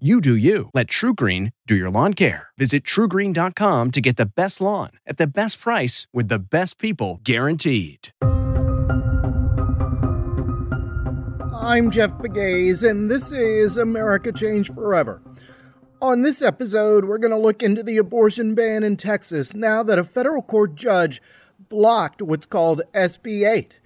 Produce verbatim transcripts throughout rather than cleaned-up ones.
You do you. Let TruGreen do your lawn care. Visit True Green dot com to get the best lawn at the best price with the best people guaranteed. I'm Jeff Begays, and this is America Changed Forever. On this episode, we're going to look into the abortion ban in Texas now that a federal court judge blocked what's called S B eight.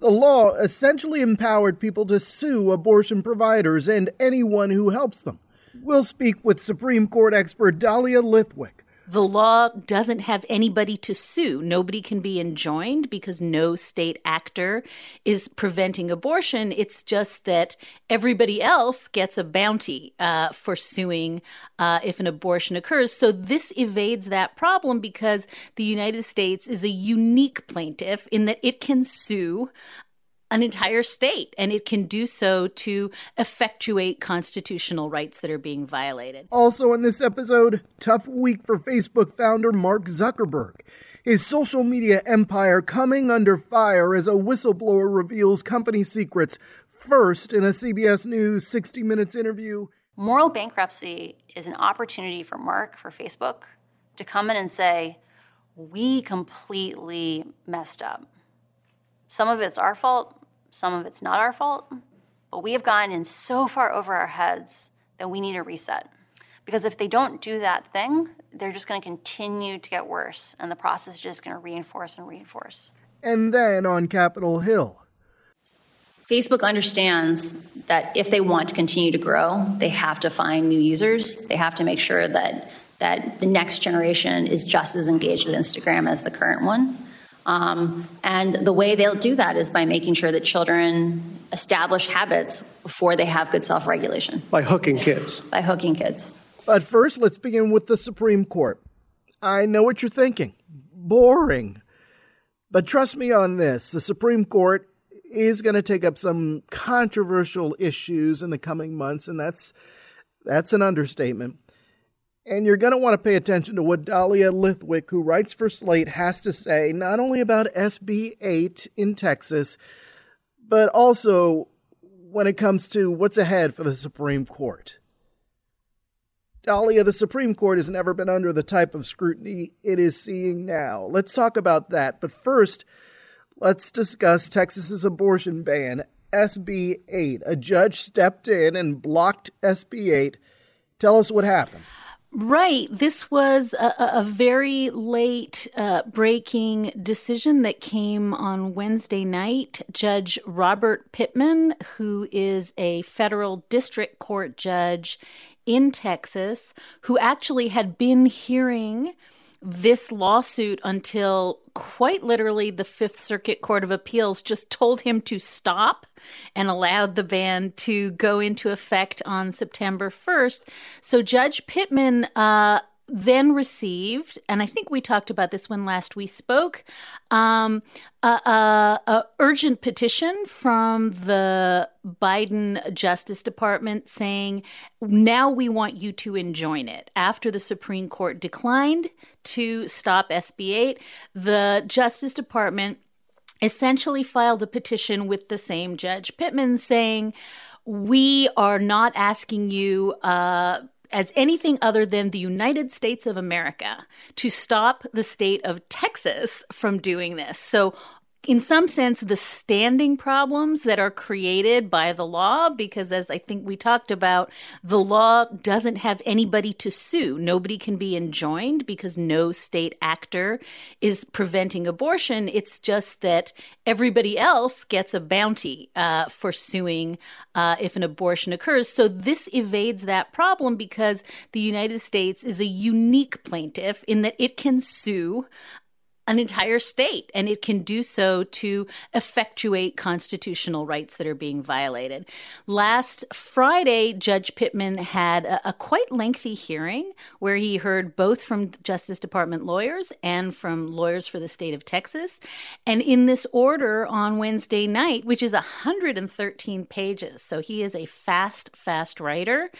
The law essentially empowered people to sue abortion providers and anyone who helps them. We'll speak with Supreme Court expert Dahlia Lithwick. The law doesn't have anybody to sue. Nobody can be enjoined because no state actor is preventing abortion. It's just that everybody else gets a bounty uh, for suing uh, if an abortion occurs. So this evades that problem because the United States is a unique plaintiff in that it can sue an entire state, and it can do so to effectuate constitutional rights that are being violated. Also in this episode, tough week for Facebook founder Mark Zuckerberg. His social media empire coming under fire as a whistleblower reveals company secrets. First, in a C B S News sixty minutes interview. Moral bankruptcy is an opportunity for Mark, for Facebook, to come in and say, we completely messed up. Some of it's our fault. Some of it's not our fault, but we have gone in so far over our heads that we need a reset. Because if they don't do that thing, they're just going to continue to get worse, and the process is just going to reinforce and reinforce. And then on Capitol Hill. Facebook understands that if they want to continue to grow, they have to find new users. They have to make sure that, that the next generation is just as engaged with Instagram as the current one. Um, and the way they'll do that is by making sure that children establish habits before they have good self-regulation. By hooking kids. By hooking kids. But first, let's begin with the Supreme Court. I know what you're thinking. Boring. But trust me on this. The Supreme Court is going to take up some controversial issues in the coming months, and that's that's an understatement. And you're going to want to pay attention to what Dahlia Lithwick, who writes for Slate, has to say, not only about S B eight in Texas, but also when it comes to what's ahead for the Supreme Court. Dahlia, the Supreme Court has never been under the type of scrutiny it is seeing now. Let's talk about that. But first, let's discuss Texas's abortion ban, S B eight. A judge stepped in and blocked S B eight. Tell us what happened. Right. This was a, a very late uh, breaking decision that came on Wednesday night. Judge Robert Pitman, who is a federal district court judge in Texas, who actually had been hearing this lawsuit until quite literally the Fifth Circuit Court of Appeals just told him to stop and allowed the ban to go into effect on September first. So Judge Pitman uh, then received, and I think we talked about this when last we spoke, um, a, a, a urgent petition from the Biden Justice Department saying, now we want you to enjoin it. After the Supreme Court declined to stop S B eight, the Justice Department essentially filed a petition with the same Judge Pitman saying, we are not asking you uh, as anything other than the United States of America to stop the state of Texas from doing this. So in some sense, the standing problems that are created by the law, because as I think we talked about, the law doesn't have anybody to sue. Nobody can be enjoined because no state actor is preventing abortion. It's just that everybody else gets a bounty uh, for suing uh, if an abortion occurs. So this evades that problem because the United States is a unique plaintiff in that it can sue an entire state, and it can do so to effectuate constitutional rights that are being violated. Last Friday, Judge Pitman had a, a quite lengthy hearing where he heard both from Justice Department lawyers and from lawyers for the state of Texas. And in this order on Wednesday night, which is one hundred thirteen pages, so he is a fast, fast writer,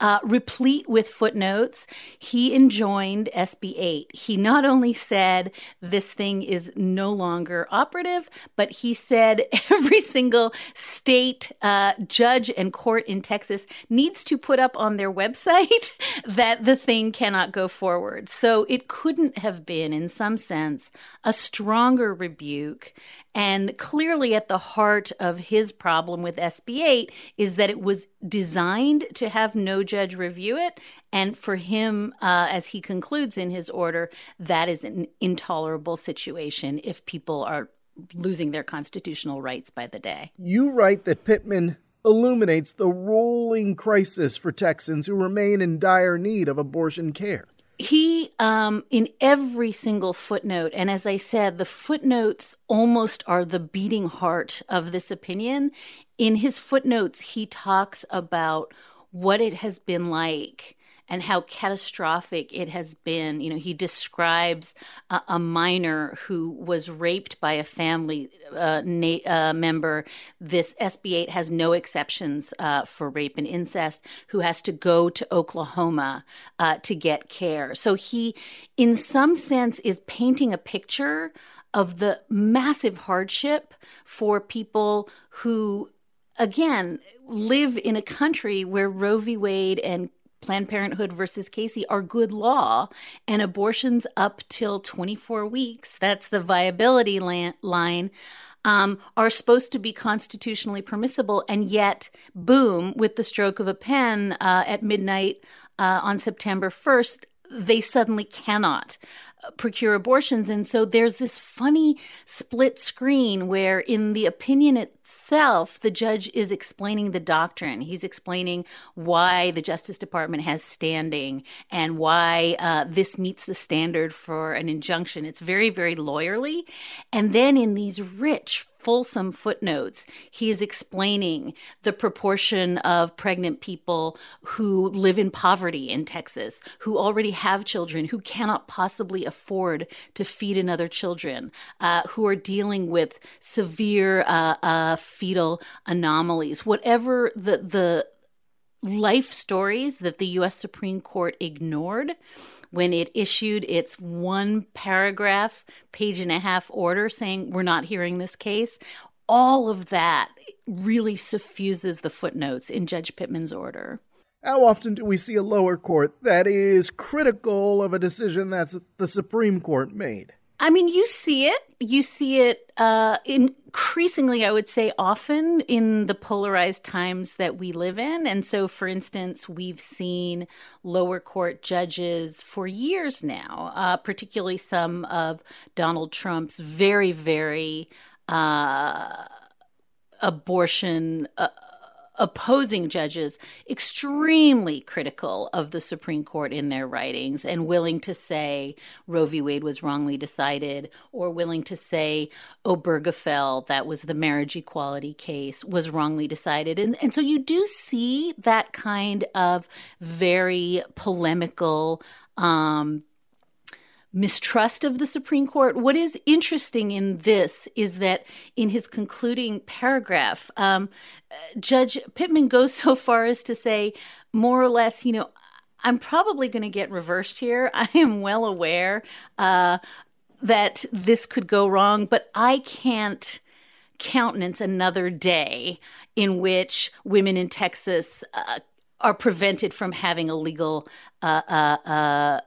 uh, replete with footnotes, he enjoined S B eight. He not only said this thing is no longer operative, but he said every single state uh, judge and court in Texas needs to put up on their website that the thing cannot go forward. So it couldn't have been, in some sense, a stronger rebuke. And clearly at the heart of his problem with S B eight is that it was designed to have no judge review it. And for him, uh, as he concludes in his order, that is an intolerable situation if people are losing their constitutional rights by the day. You write that Pitman illuminates the rolling crisis for Texans who remain in dire need of abortion care. He, um, in every single footnote, and as I said, the footnotes almost are the beating heart of this opinion. In his footnotes, he talks about what it has been like and how catastrophic it has been. You know, he describes a, a minor who was raped by a family uh, na- uh, member. This S B eight has no exceptions uh, for rape and incest, who has to go to Oklahoma uh, to get care. So he, in some sense, is painting a picture of the massive hardship for people who, again, live in a country where Roe v. Wade and Planned Parenthood versus Casey are good law, and abortions up till twenty-four weeks, that's the viability la- line, um, are supposed to be constitutionally permissible. And yet, boom, with the stroke of a pen uh, at midnight uh, on September first, they suddenly cannot procure abortions. And so there's this funny split screen where in the opinion itself, the judge is explaining the doctrine. He's explaining why the Justice Department has standing and why uh, this meets the standard for an injunction. It's very, very lawyerly. And then in these rich, fulsome footnotes, he is explaining the proportion of pregnant people who live in poverty in Texas, who already have children, who cannot possibly afford to feed another children, uh, who are dealing with severe uh, uh, fetal anomalies, whatever the the life stories that the U S Supreme Court ignored when it issued its one paragraph, page and a half order saying, we're not hearing this case. All of that really suffuses the footnotes in Judge Pitman's order. How often do we see a lower court that is critical of a decision that the Supreme Court made? I mean, you see it. You see it uh, increasingly, I would say, often in the polarized times that we live in. And so, for instance, we've seen lower court judges for years now, uh, particularly some of Donald Trump's very, very uh, abortion uh, opposing judges, extremely critical of the Supreme Court in their writings and willing to say Roe v. Wade was wrongly decided, or willing to say Obergefell, that was the marriage equality case, was wrongly decided. And, and so you do see that kind of very polemical um mistrust of the Supreme Court. What is interesting in this is that in his concluding paragraph, um, Judge Pitman goes so far as to say, more or less, you know, I'm probably going to get reversed here. I am well aware uh, that this could go wrong, but I can't countenance another day in which women in Texas uh, are prevented from having a legal uh, uh, uh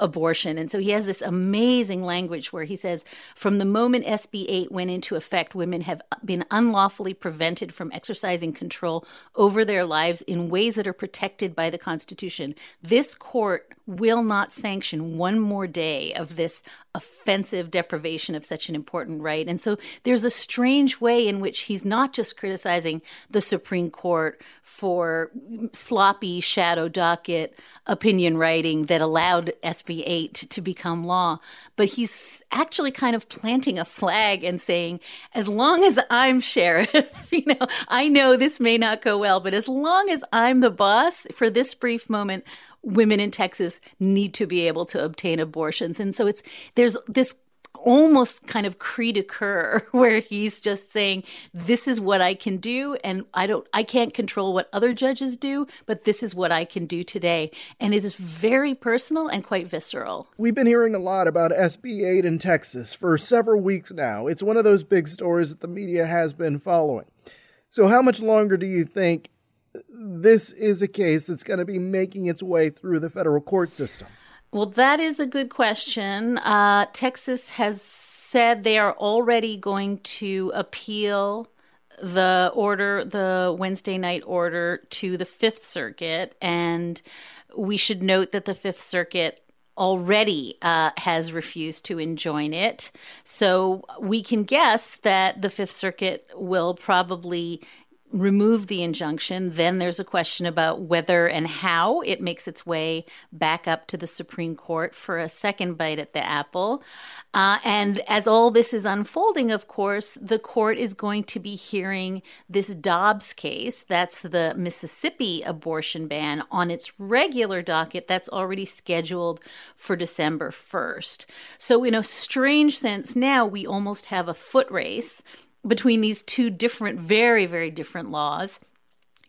abortion. And so he has this amazing language where he says, from the moment S B eight went into effect, women have been unlawfully prevented from exercising control over their lives in ways that are protected by the Constitution. This court will not sanction one more day of this offensive deprivation of such an important right. And so there's a strange way in which he's not just criticizing the Supreme Court for sloppy shadow docket opinion writing that allowed S B eight to become law, but he's actually kind of planting a flag and saying, as long as I'm sheriff, you know, I know this may not go well, but as long as I'm the boss for this brief moment, women in Texas need to be able to obtain abortions. And so it's there's this almost kind of cri de coeur where he's just saying, this is what I can do. And I don't I can't control what other judges do, but this is what I can do today. And it is very personal and quite visceral. We've been hearing a lot about S B eight in Texas for several weeks now. It's one of those big stories that the media has been following. So how much longer do you think this is a case that's going to be making its way through the federal court system? Well, that is a good question. Uh, Texas has said they are already going to appeal the order, the Wednesday night order, to the Fifth Circuit. And we should note that the Fifth Circuit already uh, has refused to enjoin it. So we can guess that the Fifth Circuit will probably remove the injunction. Then there's a question about whether and how it makes its way back up to the Supreme Court for a second bite at the apple. Uh, and as all this is unfolding, of course, the court is going to be hearing this Dobbs case. That's the Mississippi abortion ban on its regular docket. That's already scheduled for December first. So in a strange sense, now we almost have a foot race between these two different, very, very different laws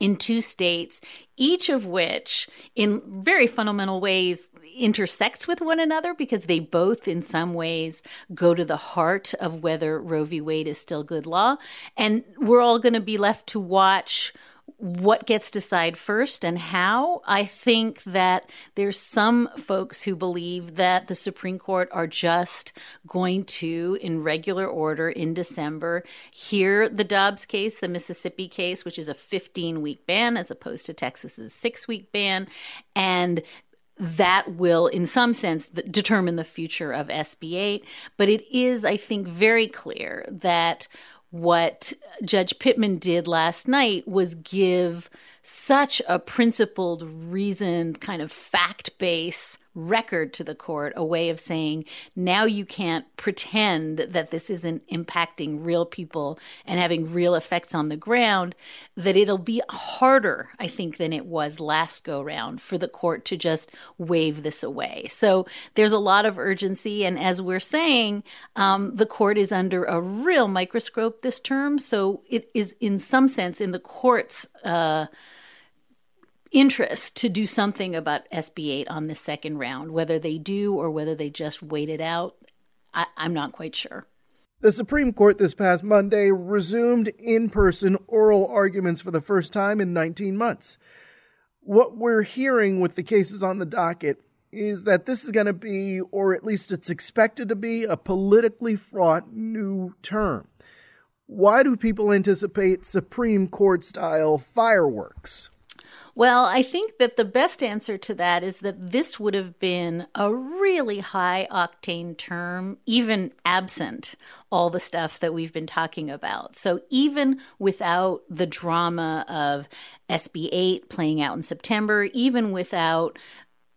in two states, each of which in very fundamental ways intersects with one another because they both in some ways go to the heart of whether Roe v. Wade is still good law. And we're all going to be left to watch what gets decided first and how. I think that there's some folks who believe that the Supreme Court are just going to, in regular order in December, hear the Dobbs case, the Mississippi case, which is a fifteen-week ban as opposed to Texas's six-week ban, and that will, in some sense, determine the future of S B eight. But it is, I think, very clear that what Judge Pitman did last night was give such a principled, reasoned, kind of fact-based record to the court, a way of saying, now you can't pretend that this isn't impacting real people and having real effects on the ground, that it'll be harder, I think, than it was last go-round for the court to just wave this away. So there's a lot of urgency. And as we're saying, um, the court is under a real microscope this term. So it is, in some sense, in the court's uh interest to do something about S B eight on the second round. Whether they do or whether they just wait it out, I- I'm not quite sure. The Supreme Court this past Monday resumed in-person oral arguments for the first time in nineteen months. What we're hearing with the cases on the docket is that this is going to be, or at least it's expected to be, a politically fraught new term. Why do people anticipate Supreme Court-style fireworks? Well, I think that the best answer to that is that this would have been a really high-octane term, even absent all the stuff that we've been talking about. So even without the drama of S B eight playing out in September, even without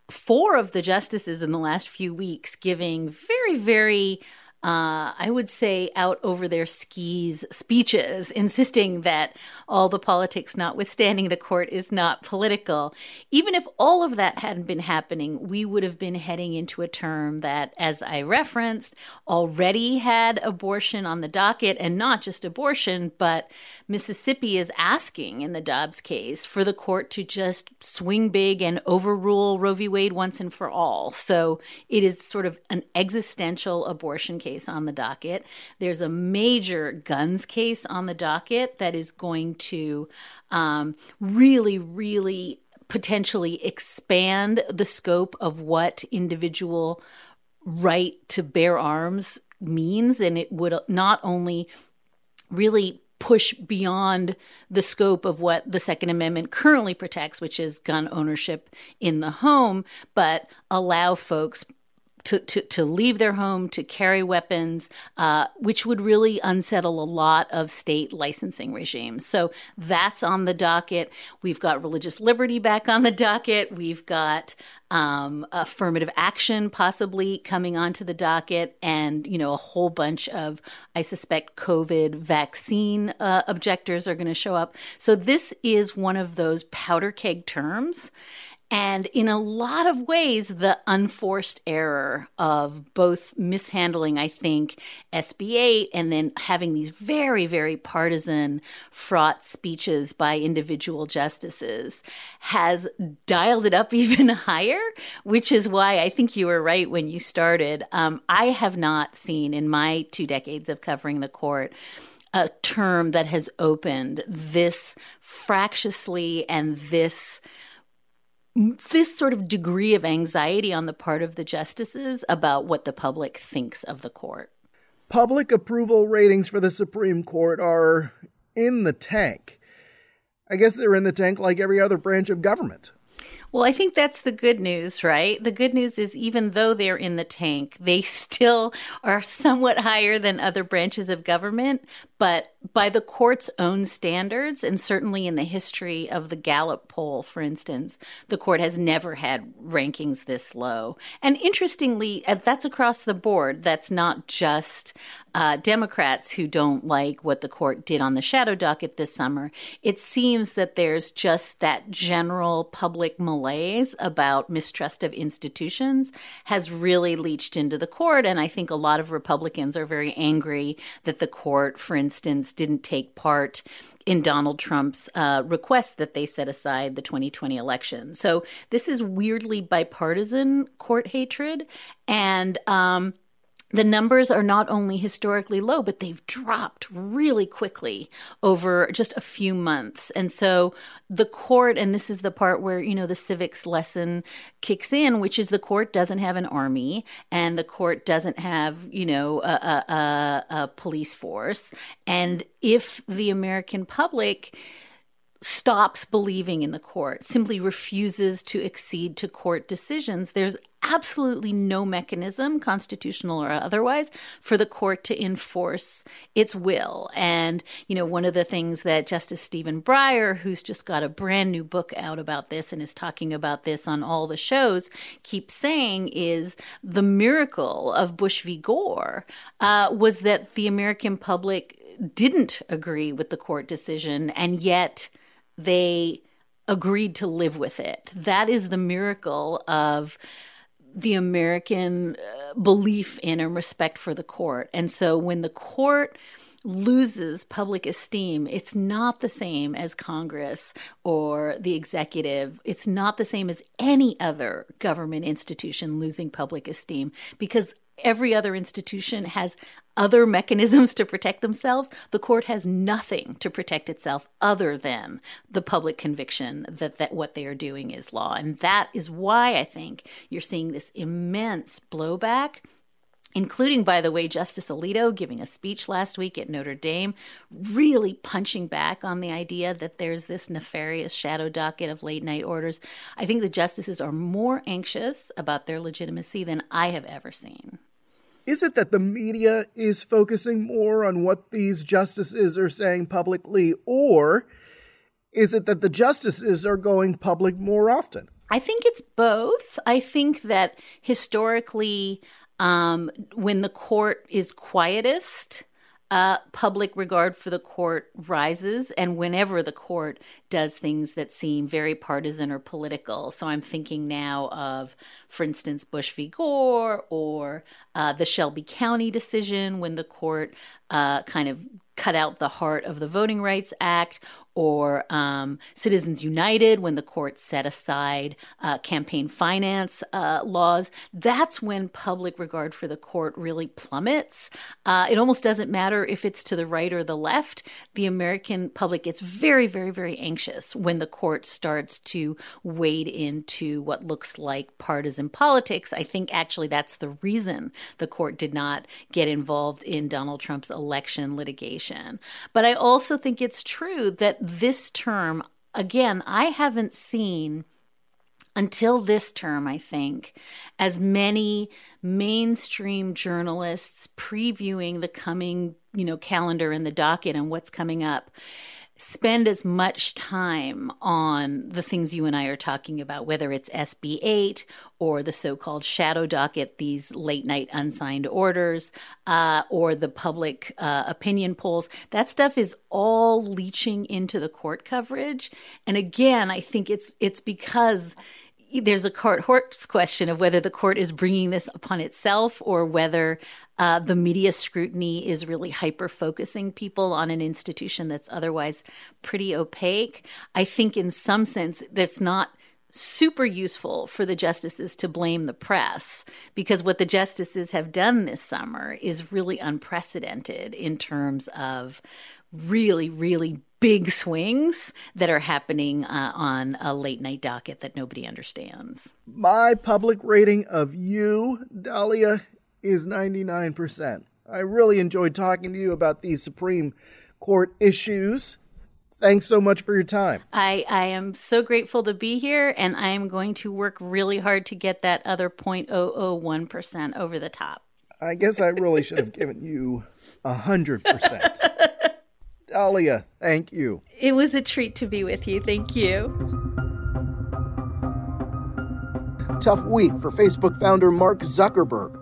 four of the justices in the last few weeks giving very, very Uh, I would say out over their skis speeches, insisting that all the politics notwithstanding, the court is not political. Even if all of that hadn't been happening, we would have been heading into a term that, as I referenced, already had abortion on the docket, and not just abortion, but Mississippi is asking in the Dobbs case for the court to just swing big and overrule Roe v. Wade once and for all. So it is sort of an existential abortion case. Case on the docket. There's a major guns case on the docket that is going to um, really, really potentially expand the scope of what individual right to bear arms means. And it would not only really push beyond the scope of what the Second Amendment currently protects, which is gun ownership in the home, but allow folks to, to, to leave their home, to carry weapons, uh, which would really unsettle a lot of state licensing regimes. So that's on the docket. We've got religious liberty back on the docket. We've got um, affirmative action possibly coming onto the docket, and, you know, a whole bunch of, I suspect, COVID vaccine uh, objectors are going to show up. So this is one of those powder keg terms. And in a lot of ways, the unforced error of both mishandling, I think, S B eight and then having these very, very partisan, fraught speeches by individual justices has dialed it up even higher, which is why I think you were right when you started. Um, I have not seen in my two decades of covering the court a term that has opened this fractiously and this this sort of degree of anxiety on the part of the justices about what the public thinks of the court. Public approval ratings for the Supreme Court are in the tank. I guess they're in the tank like every other branch of government. Well, I think that's the good news, right? The good news is even though they're in the tank, they still are somewhat higher than other branches of government, but by the court's own standards, and certainly in the history of the Gallup poll, for instance, the court has never had rankings this low. And interestingly, that's across the board. That's not just uh, Democrats who don't like what the court did on the shadow docket this summer. It seems that there's just that general public malaise about mistrust of institutions has really leached into the court. And I think a lot of Republicans are very angry that the court, for instance, didn't take part in Donald Trump's uh, request that they set aside the twenty twenty election. So this is weirdly bipartisan court hatred. And um, the numbers are not only historically low, but they've dropped really quickly over just a few months. And so the court, and this is the part where, you know, the civics lesson kicks in, which is the court doesn't have an army and the court doesn't have, you know, a, a, a police force. And if the American public stops believing in the court, simply refuses to accede to court decisions, there's absolutely no mechanism, constitutional or otherwise, for the court to enforce its will. And, you know, one of the things that Justice Stephen Breyer, who's just got a brand new book out about this and is talking about this on all the shows, keeps saying is the miracle of Bush v. Gore uh, was that the American public didn't agree with the court decision, and yet they agreed to live with it. That is the miracle of the American belief in and respect for the court. And so when the court loses public esteem, it's not the same as Congress or the executive. It's not the same as any other government institution losing public esteem, because every other institution has other mechanisms to protect themselves. The court has nothing to protect itself other than the public conviction that, that what they are doing is law. And that is why I think you're seeing this immense blowback, including, by the way, Justice Alito giving a speech last week at Notre Dame, really punching back on the idea that there's this nefarious shadow docket of late night orders. I think the justices are more anxious about their legitimacy than I have ever seen. Is it that the media is focusing more on what these justices are saying publicly, or is it that the justices are going public more often? I think it's both. I think that historically, um, when the court is quietest, Uh, public regard for the court rises, and whenever the court does things that seem very partisan or political. So I'm thinking now of, for instance, Bush v. Gore or uh, the Shelby County decision when the court uh, kind of cut out the heart of the Voting Rights Act, or um, Citizens United when the court set aside uh, campaign finance uh, laws. That's when public regard for the court really plummets. Uh, it almost doesn't matter if it's to the right or the left. The American public gets very, very, very anxious when the court starts to wade into what looks like partisan politics. I think actually that's the reason the court did not get involved in Donald Trump's election litigation. But I also think it's true that this term, again, I haven't seen until this term, I think, as many mainstream journalists previewing the coming, you know, calendar and the docket and what's coming up spend as much time on the things you and I are talking about, whether it's S B eight or the so-called shadow docket, these late-night unsigned orders, uh, or the public uh, opinion polls. That stuff is all leaching into the court coverage. And again, I think it's it's because there's a cart horse question of whether the court is bringing this upon itself or whether uh, the media scrutiny is really hyper-focusing people on an institution that's otherwise pretty opaque. I think in some sense that's not super useful for the justices to blame the press, because what the justices have done this summer is really unprecedented in terms of really, really big swings that are happening uh, on a late night docket that nobody understands. My public rating of you, Dahlia, is ninety-nine percent. I really enjoyed talking to you about these Supreme Court issues. Thanks so much for your time. I, I am so grateful to be here, and I am going to work really hard to get that other zero point zero zero one percent over the top. I guess I really should have given you one hundred percent. Dahlia, thank you. It was a treat to be with you. Thank you. Tough week for Facebook founder Mark Zuckerberg.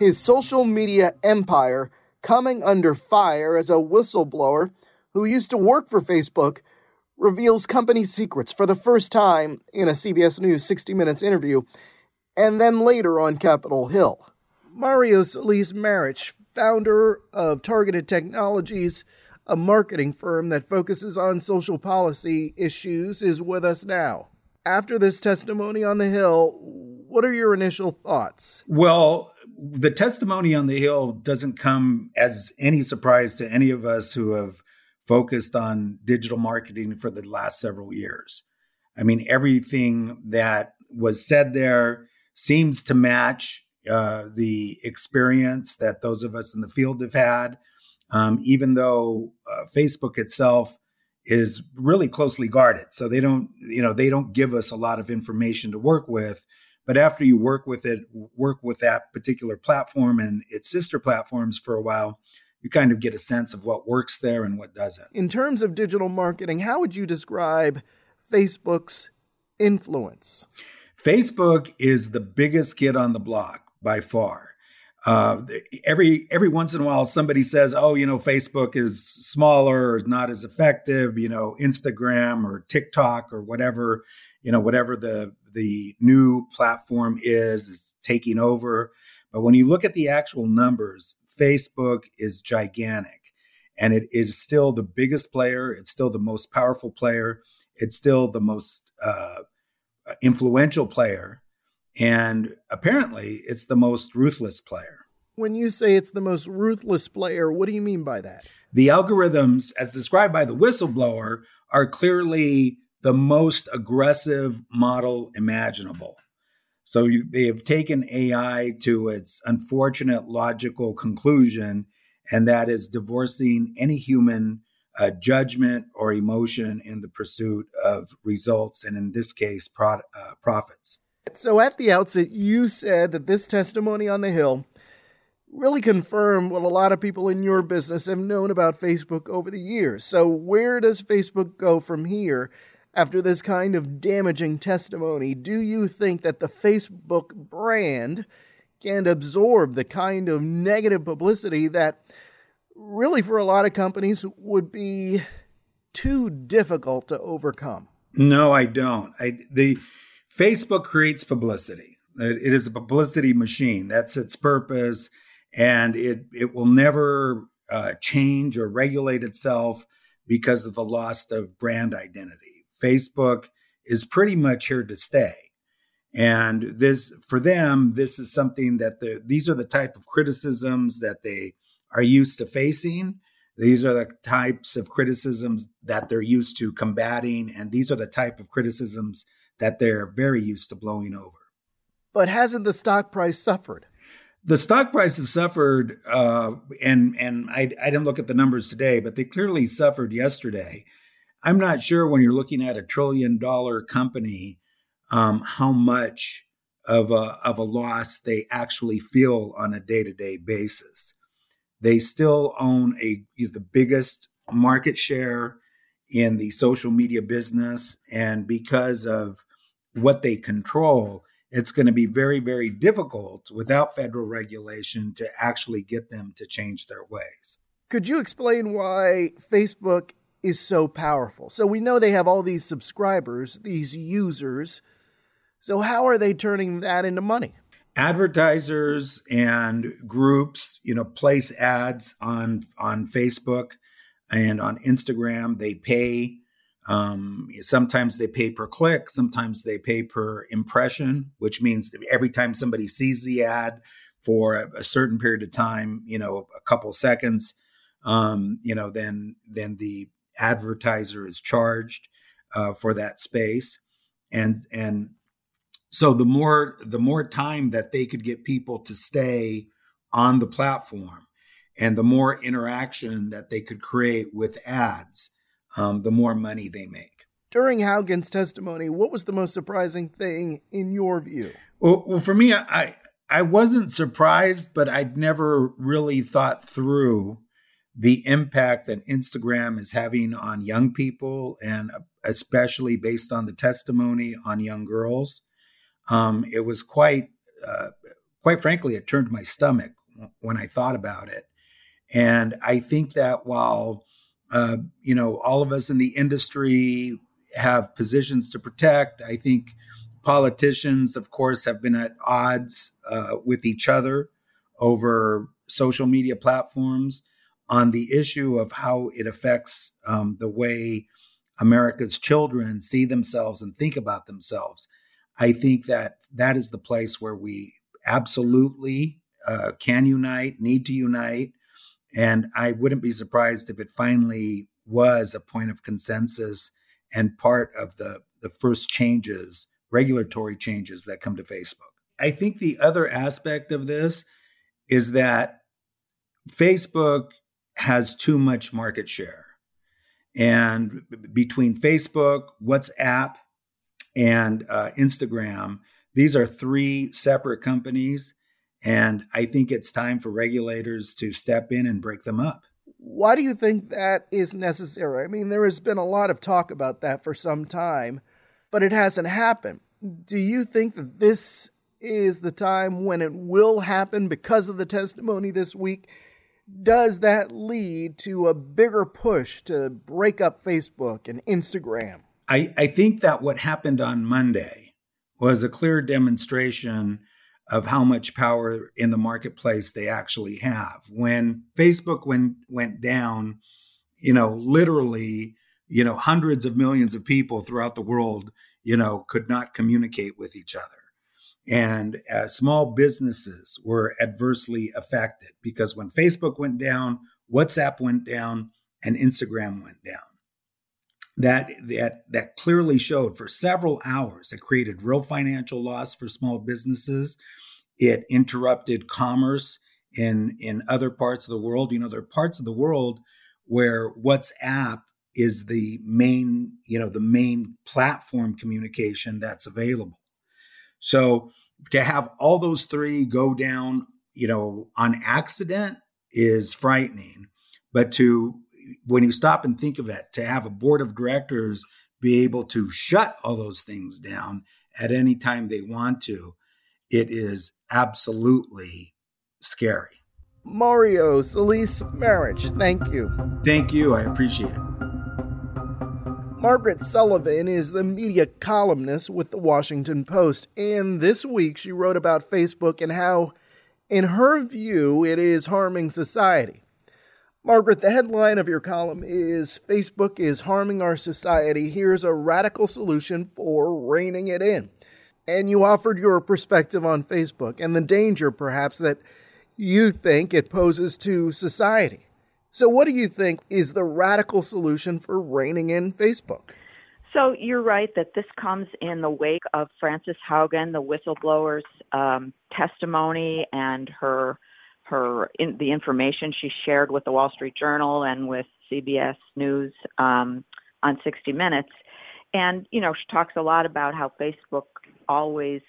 His social media empire coming under fire as a whistleblower who used to work for Facebook reveals company secrets for the first time in a C B S News sixty minutes interview, and then later on Capitol Hill. Mario Solís-Marích, founder of Targeted Technologies, a marketing firm that focuses on social policy issues, is with us now. After this testimony on the Hill, what are your initial thoughts? Well, the testimony on the Hill doesn't come as any surprise to any of us who have focused on digital marketing for the last several years. I mean, everything that was said there seems to match uh, the experience that those of us in the field have had. Um, even though uh, Facebook itself is really closely guarded. So they don't, you know, they don't give us a lot of information to work with. But after you work with it, work with that particular platform and its sister platforms for a while, you kind of get a sense of what works there and what doesn't. In terms of digital marketing, how would you describe Facebook's influence? Facebook is the biggest kid on the block by far. Uh, every every once in a while, somebody says, oh, you know, Facebook is smaller or not as effective, you know, Instagram or TikTok or whatever, you know, whatever the the new platform is, is taking over. But when you look at the actual numbers, Facebook is gigantic, and it is still the biggest player. It's still the most powerful player. It's still the most uh, influential player. And apparently, it's the most ruthless player. When you say it's the most ruthless player, what do you mean by that? The algorithms, as described by the whistleblower, are clearly the most aggressive model imaginable. So you, they have taken A I to its unfortunate logical conclusion, and that is divorcing any human uh, judgment or emotion in the pursuit of results, and in this case, pro- uh, profits. So at the outset, you said that this testimony on the Hill really confirmed what a lot of people in your business have known about Facebook over the years. So where does Facebook go from here after this kind of damaging testimony? Do you think that the Facebook brand can absorb the kind of negative publicity that really for a lot of companies would be too difficult to overcome? No, I don't. I, the... Facebook creates publicity. It is a publicity machine. That's its purpose. And it, it will never uh, change or regulate itself because of the loss of brand identity. Facebook is pretty much here to stay. And this, for them, this is something that the, these are the type of criticisms that they are used to facing. These are the types of criticisms that they're used to combating. And these are the type of criticisms that they're very used to blowing over. But hasn't the stock price suffered? The stock prices suffered, uh, and and I, I didn't look at the numbers today, but they clearly suffered yesterday. I'm not sure when you're looking at a trillion dollar company, um, how much of a, of a loss they actually feel on a day-to-day basis. They still own a you know, the biggest market share in the social media business, and because of what they control, it's going to be very, very difficult without federal regulation to actually get them to change their ways. Could you explain why Facebook is so powerful? So we know they have all these subscribers, these users. So how are they turning that into money? Advertisers and groups, you know, place ads on, on Facebook and on Instagram. They pay. Um, sometimes they pay per click, sometimes they pay per impression, which means every time somebody sees the ad for a, a certain period of time, you know, a couple seconds, um, you know, then, then the advertiser is charged, uh, for that space. And, and so the more, the more time that they could get people to stay on the platform and the more interaction that they could create with ads, Um, the more money they make. During Haugen's testimony, what was the most surprising thing in your view? Well, well for me, I I wasn't surprised, but I'd never really thought through the impact that Instagram is having on young people, and especially based on the testimony on young girls. Um, it was quite, uh, quite frankly, it turned my stomach when I thought about it. And I think that while Uh, you know, all of us in the industry have positions to protect. I think politicians, of course, have been at odds uh, with each other over social media platforms on the issue of how it affects um, the way America's children see themselves and think about themselves. I think that that is the place where we absolutely uh, can unite, need to unite. And I wouldn't be surprised if it finally was a point of consensus and part of the, the first changes, regulatory changes that come to Facebook. I think the other aspect of this is that Facebook has too much market share. And between Facebook, WhatsApp, and uh, Instagram, these are three separate companies. And I think it's time for regulators to step in and break them up. Why do you think that is necessary? I mean, there has been a lot of talk about that for some time, but it hasn't happened. Do you think that this is the time when it will happen because of the testimony this week? Does that lead to a bigger push to break up Facebook and Instagram? I, I think that what happened on Monday was a clear demonstration of how much power in the marketplace they actually have. When Facebook went, went down, you know, literally, you know, hundreds of millions of people throughout the world, you know, could not communicate with each other. And uh, small businesses were adversely affected because when Facebook went down, WhatsApp went down, and Instagram went down. That, that, that clearly showed for several hours. It created real financial loss for small businesses. It interrupted commerce in, in other parts of the world. You know, there are parts of the world where WhatsApp is the main, you know, the main platform communication that's available. So to have all those three go down, you know, on accident is frightening, but to when you stop and think of that, to have a board of directors be able to shut all those things down at any time they want to, it is absolutely scary. Mario Solís-Marích, thank you. Thank you. I appreciate it. Margaret Sullivan is the media columnist with the Washington Post. And this week she wrote about Facebook and how, in her view, it is harming society. Margaret, the headline of your column is, Facebook is harming our society. Here's a radical solution for reining it in. And you offered your perspective on Facebook and the danger, perhaps, that you think it poses to society. So what do you think is the radical solution for reining in Facebook? So you're right that this comes in the wake of Frances Haugen, the whistleblower's um, testimony, and her her in, the information she shared with the Wall Street Journal and with C B S News um, on sixty minutes. And, you know, she talks a lot about how Facebook always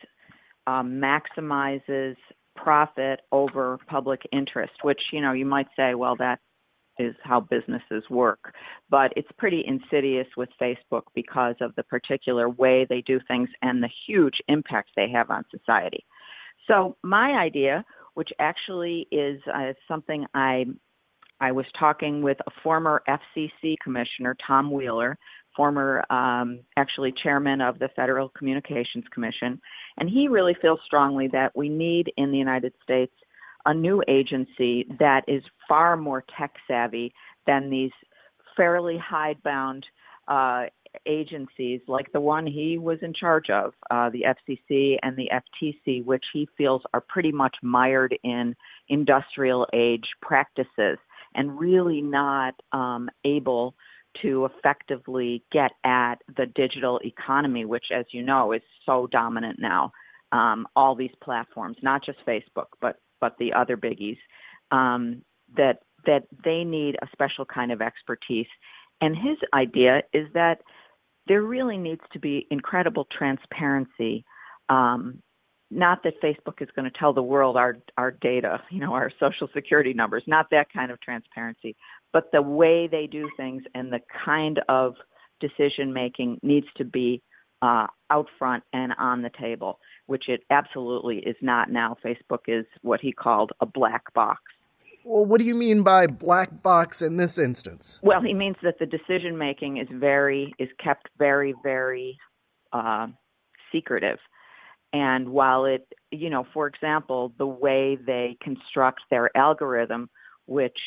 um, maximizes profit over public interest, which, you know, you might say, well, that is how businesses work. But it's pretty insidious with Facebook because of the particular way they do things and the huge impact they have on society. So my idea, which actually is uh, something I I was talking with a former F C C commissioner, Tom Wheeler, former um, actually chairman of the Federal Communications Commission. And he really feels strongly that we need in the United States a new agency that is far more tech savvy than these fairly hidebound uh, agencies like the one he was in charge of, uh, the F C C and the F T C, which he feels are pretty much mired in industrial age practices and really not um, able to effectively get at the digital economy, which, as you know, is so dominant now. Um, all these platforms, not just Facebook, but but the other biggies, um, that that they need a special kind of expertise. And his idea is that there really needs to be incredible transparency. Um, not that Facebook is going to tell the world our our data, you know, our social security numbers, not that kind of transparency. But the way they do things and the kind of decision making needs to be uh, out front and on the table, which it absolutely is not now. Facebook is what he called a black box. Well, what do you mean by black box in this instance? Well, he means that the decision making is very is kept very, very uh, secretive. And while it, you know, for example, the way they construct their algorithm, which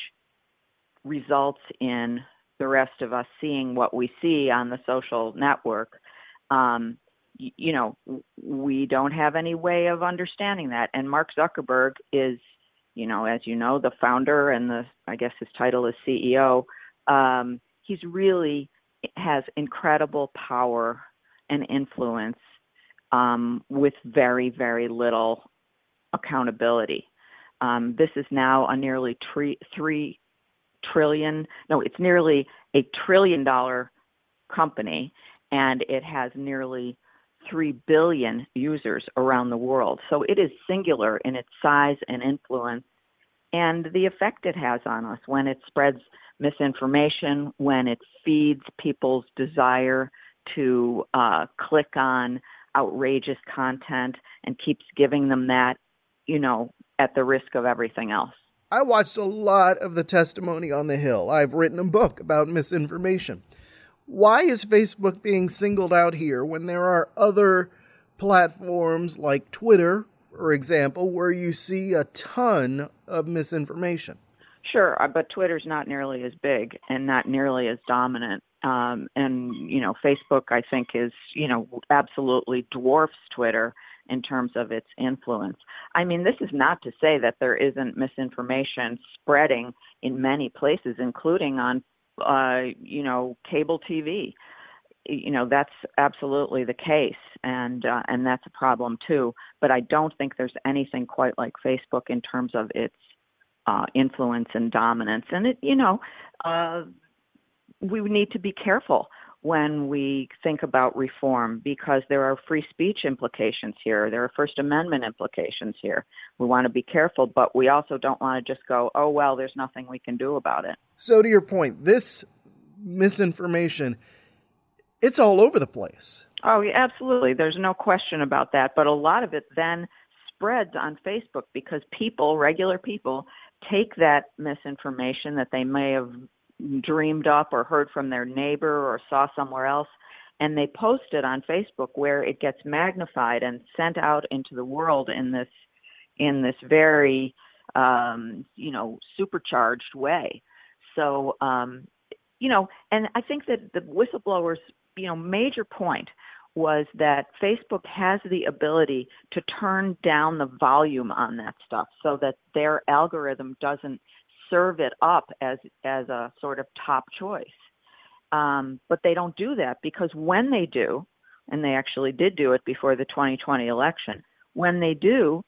results in the rest of us seeing what we see on the social network, um, y- you know, we don't have any way of understanding that. And Mark Zuckerberg is, you know, as you know, the founder and the, I guess his title is C E O. Um, he's really has incredible power and influence um, with very, very little accountability. Um, this is now a nearly tre- three trillion, no, it's nearly a trillion dollar company, and it has nearly three billion users around the world. So it is singular in its size and influence and the effect it has on us when it spreads misinformation, when it feeds people's desire to uh, click on outrageous content and keeps giving them that, you know, at the risk of everything else. I watched a lot of the testimony on the Hill. I've written a book about misinformation. Why is Facebook being singled out here when there are other platforms like Twitter, for example, where you see a ton of misinformation? Sure, but Twitter's not nearly as big and not nearly as dominant. Um, and, you know, Facebook, I think, is, you know, absolutely dwarfs Twitter in terms of its influence. I mean, this is not to say that there isn't misinformation spreading in many places, including on, uh, you know, cable T V. You know, that's absolutely the case, and uh, and that's a problem too. But I don't think there's anything quite like Facebook in terms of its uh, influence and dominance. And it, you know, uh, we need to be careful when we think about reform, because there are free speech implications here. There are First Amendment implications here. We want to be careful, but we also don't want to just go, oh, well, there's nothing we can do about it. So to your point, this misinformation, it's all over the place. Oh, yeah, absolutely. There's no question about that. But a lot of it then spreads on Facebook because people, regular people, take that misinformation that they may have dreamed up or heard from their neighbor or saw somewhere else, and they post it on Facebook, where it gets magnified and sent out into the world in this in this very um, you know supercharged way. So um, you know, and I think that the whistleblower's you know major point was that Facebook has the ability to turn down the volume on that stuff so that their algorithm doesn't serve it up as as a sort of top choice. Um, but they don't do that, because when they do, and they actually did do it before the twenty twenty election, when they do,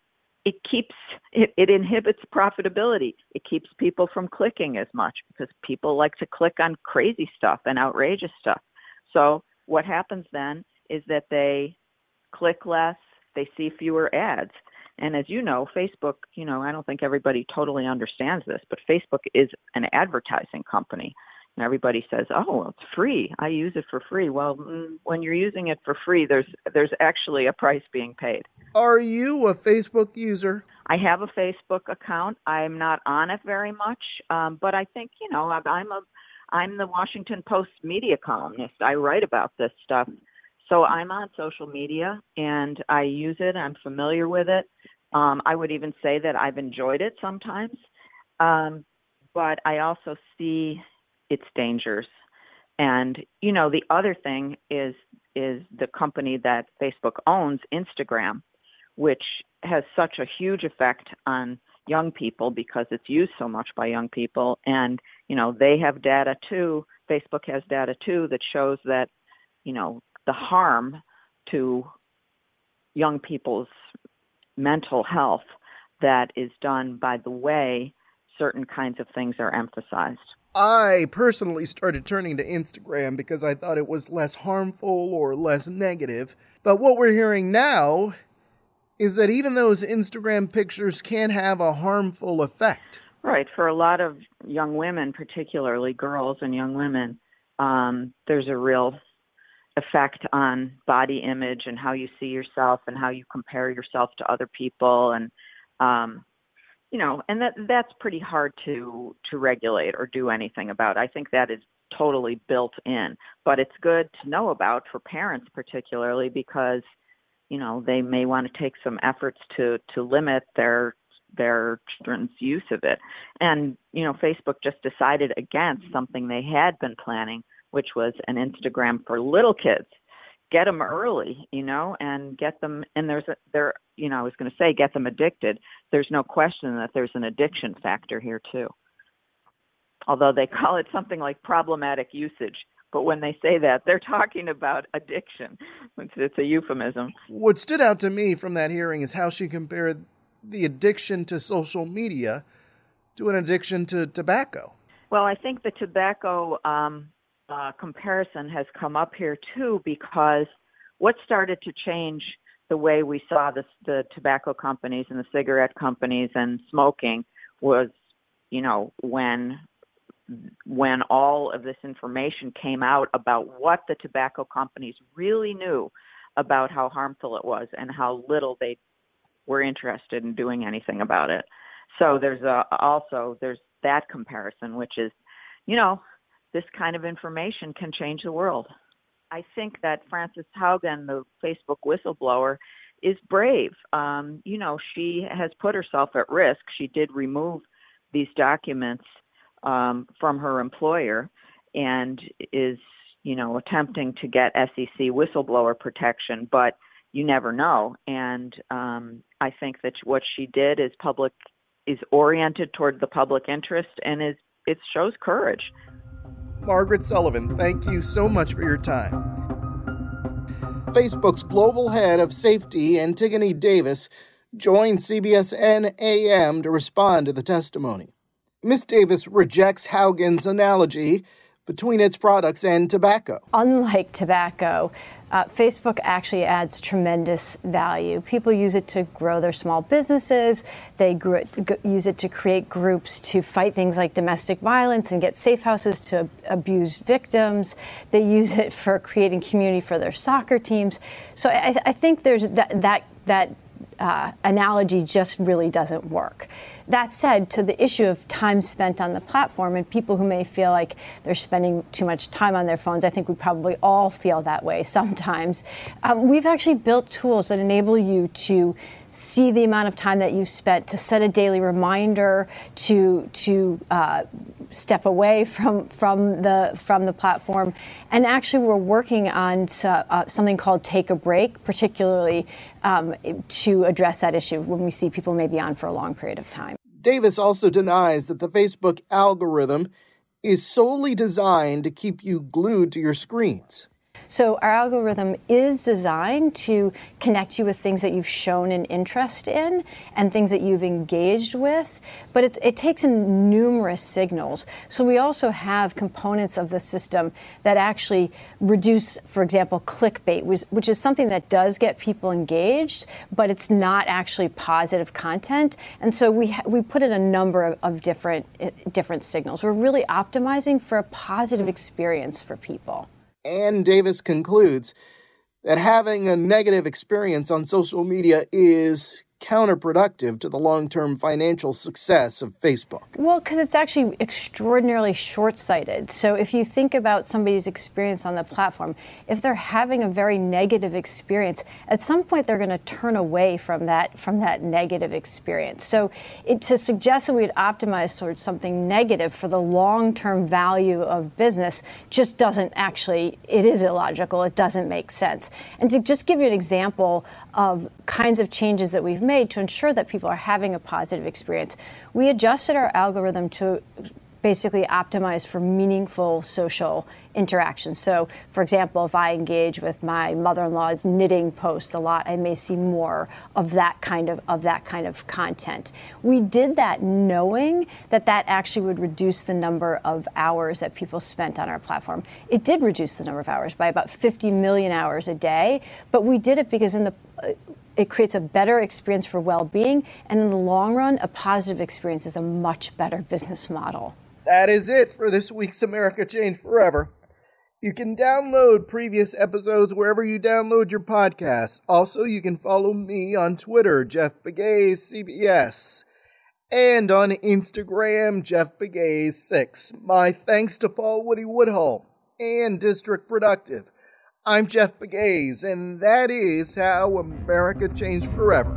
it keeps, it, it inhibits profitability. It keeps people from clicking as much, because people like to click on crazy stuff and outrageous stuff. So what happens then is that they click less, they see fewer ads. And as you know, Facebook, you know, I don't think everybody totally understands this, but Facebook is an advertising company. And everybody says, oh, well, it's free. I use it for free. Well, when you're using it for free, there's there's actually a price being paid. Are you a Facebook user? I have a Facebook account. I'm not on it very much, um, but I think, you know, I'm a I'm the Washington Post media columnist. I write about this stuff. So I'm on social media and I use it. I'm familiar with it. Um, I would even say that I've enjoyed it sometimes, um, but I also see its dangers. And, you know, the other thing is, is the company that Facebook owns, Instagram, which has such a huge effect on young people because it's used so much by young people. And, you know, they have data too. Facebook has data too that shows that, you know, the harm to young people's mental health that is done by the way certain kinds of things are emphasized. I personally started turning to Instagram because I thought it was less harmful or less negative. But what we're hearing now is that even those Instagram pictures can have a harmful effect. Right. For a lot of young women, particularly girls and young women, um, there's a real effect on body image and how you see yourself and how you compare yourself to other people. And, um, you know, and that that's pretty hard to to regulate or do anything about. I think that is totally built in, but it's good to know about for parents particularly, because, you know, they may want to take some efforts to to limit their their children's use of it. And, you know, Facebook just decided against something they had been planning, which was an Instagram for little kids. Get them early, you know, and get them. And there's a, there, you know, I was going to say, get them addicted. There's no question that there's an addiction factor here too. Although they call it something like problematic usage. But when they say that, they're talking about addiction. It's, it's a euphemism. What stood out to me from that hearing is how she compared the addiction to social media to an addiction to tobacco. Well, I think the tobacco um, Uh, comparison has come up here too, because what started to change the way we saw this, the tobacco companies and the cigarette companies and smoking was, you know, when when all of this information came out about what the tobacco companies really knew about how harmful it was and how little they were interested in doing anything about it. So there's a, also there's that comparison, which is, you know, this kind of information can change the world. I think that Frances Haugen, the Facebook whistleblower, is brave. Um, you know, she has put herself at risk. She did remove these documents um, from her employer and is, you know, attempting to get S E C whistleblower protection, but you never know. And um, I think that what she did is public, is oriented toward the public interest, and is, it shows courage. Margaret Sullivan, thank you so much for your time. Facebook's global head of safety, Antigone Davis, joined C B S N A M to respond to the testimony. Miz Davis rejects Haugen's analogy between its products and tobacco. Unlike tobacco, uh, Facebook actually adds tremendous value. People use it to grow their small businesses. They gr- g- use it to create groups to fight things like domestic violence and get safe houses to ab- abused victims. They use it for creating community for their soccer teams. So I, th- I think there's that that that uh, analogy just really doesn't work. That said, to the issue of time spent on the platform and people who may feel like they're spending too much time on their phones, I think we probably all feel that way sometimes. Um, we've actually built tools that enable you to see the amount of time that you've spent, to set a daily reminder, to to uh, step away from from the from the platform. And actually, we're working on so, uh, something called Take a Break, particularly um, to address that issue when we see people may be on for a long period of time. Davis also denies that the Facebook algorithm is solely designed to keep you glued to your screens. So our algorithm is designed to connect you with things that you've shown an interest in and things that you've engaged with, but it, it takes in numerous signals. So we also have components of the system that actually reduce, for example, clickbait, which, which is something that does get people engaged, but it's not actually positive content. And so we ha- we put in a number of, of different uh, different signals. We're really optimizing for a positive experience for people. Ann Davis concludes that having a negative experience on social media is counterproductive to the long-term financial success of Facebook. Well, because it's actually extraordinarily short-sighted. So if you think about somebody's experience on the platform, if they're having a very negative experience, at some point they're going to turn away from that from that negative experience. So it, to suggest that we'd optimize towards something negative for the long-term value of business just doesn't actually, it is illogical. It doesn't make sense. And to just give you an example of kinds of changes that we've made to ensure that people are having a positive experience. We adjusted our algorithm to basically optimize for meaningful social interaction. So, for example, if I engage with my mother-in-law's knitting post a lot, I may see more of that kind of of that kind of content. We did that knowing that that actually would reduce the number of hours that people spent on our platform. It did reduce the number of hours by about fifty million hours a day, but we did it because in the uh, it creates a better experience for well-being, and in the long run, a positive experience is a much better business model. That is it for this week's America Changed Forever. You can download previous episodes wherever you download your podcasts. Also, you can follow me on Twitter, Jeff Begays, C B S, and on Instagram, Jeff Begays six. My thanks to Paul Woody Woodhull and District Productive. I'm Jeff Begays, and that is how America changed forever.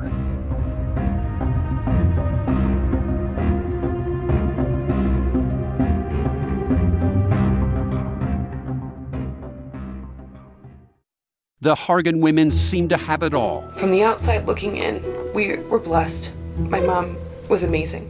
The Hargan women seem to have it all. From the outside looking in, we were blessed. My mom was amazing.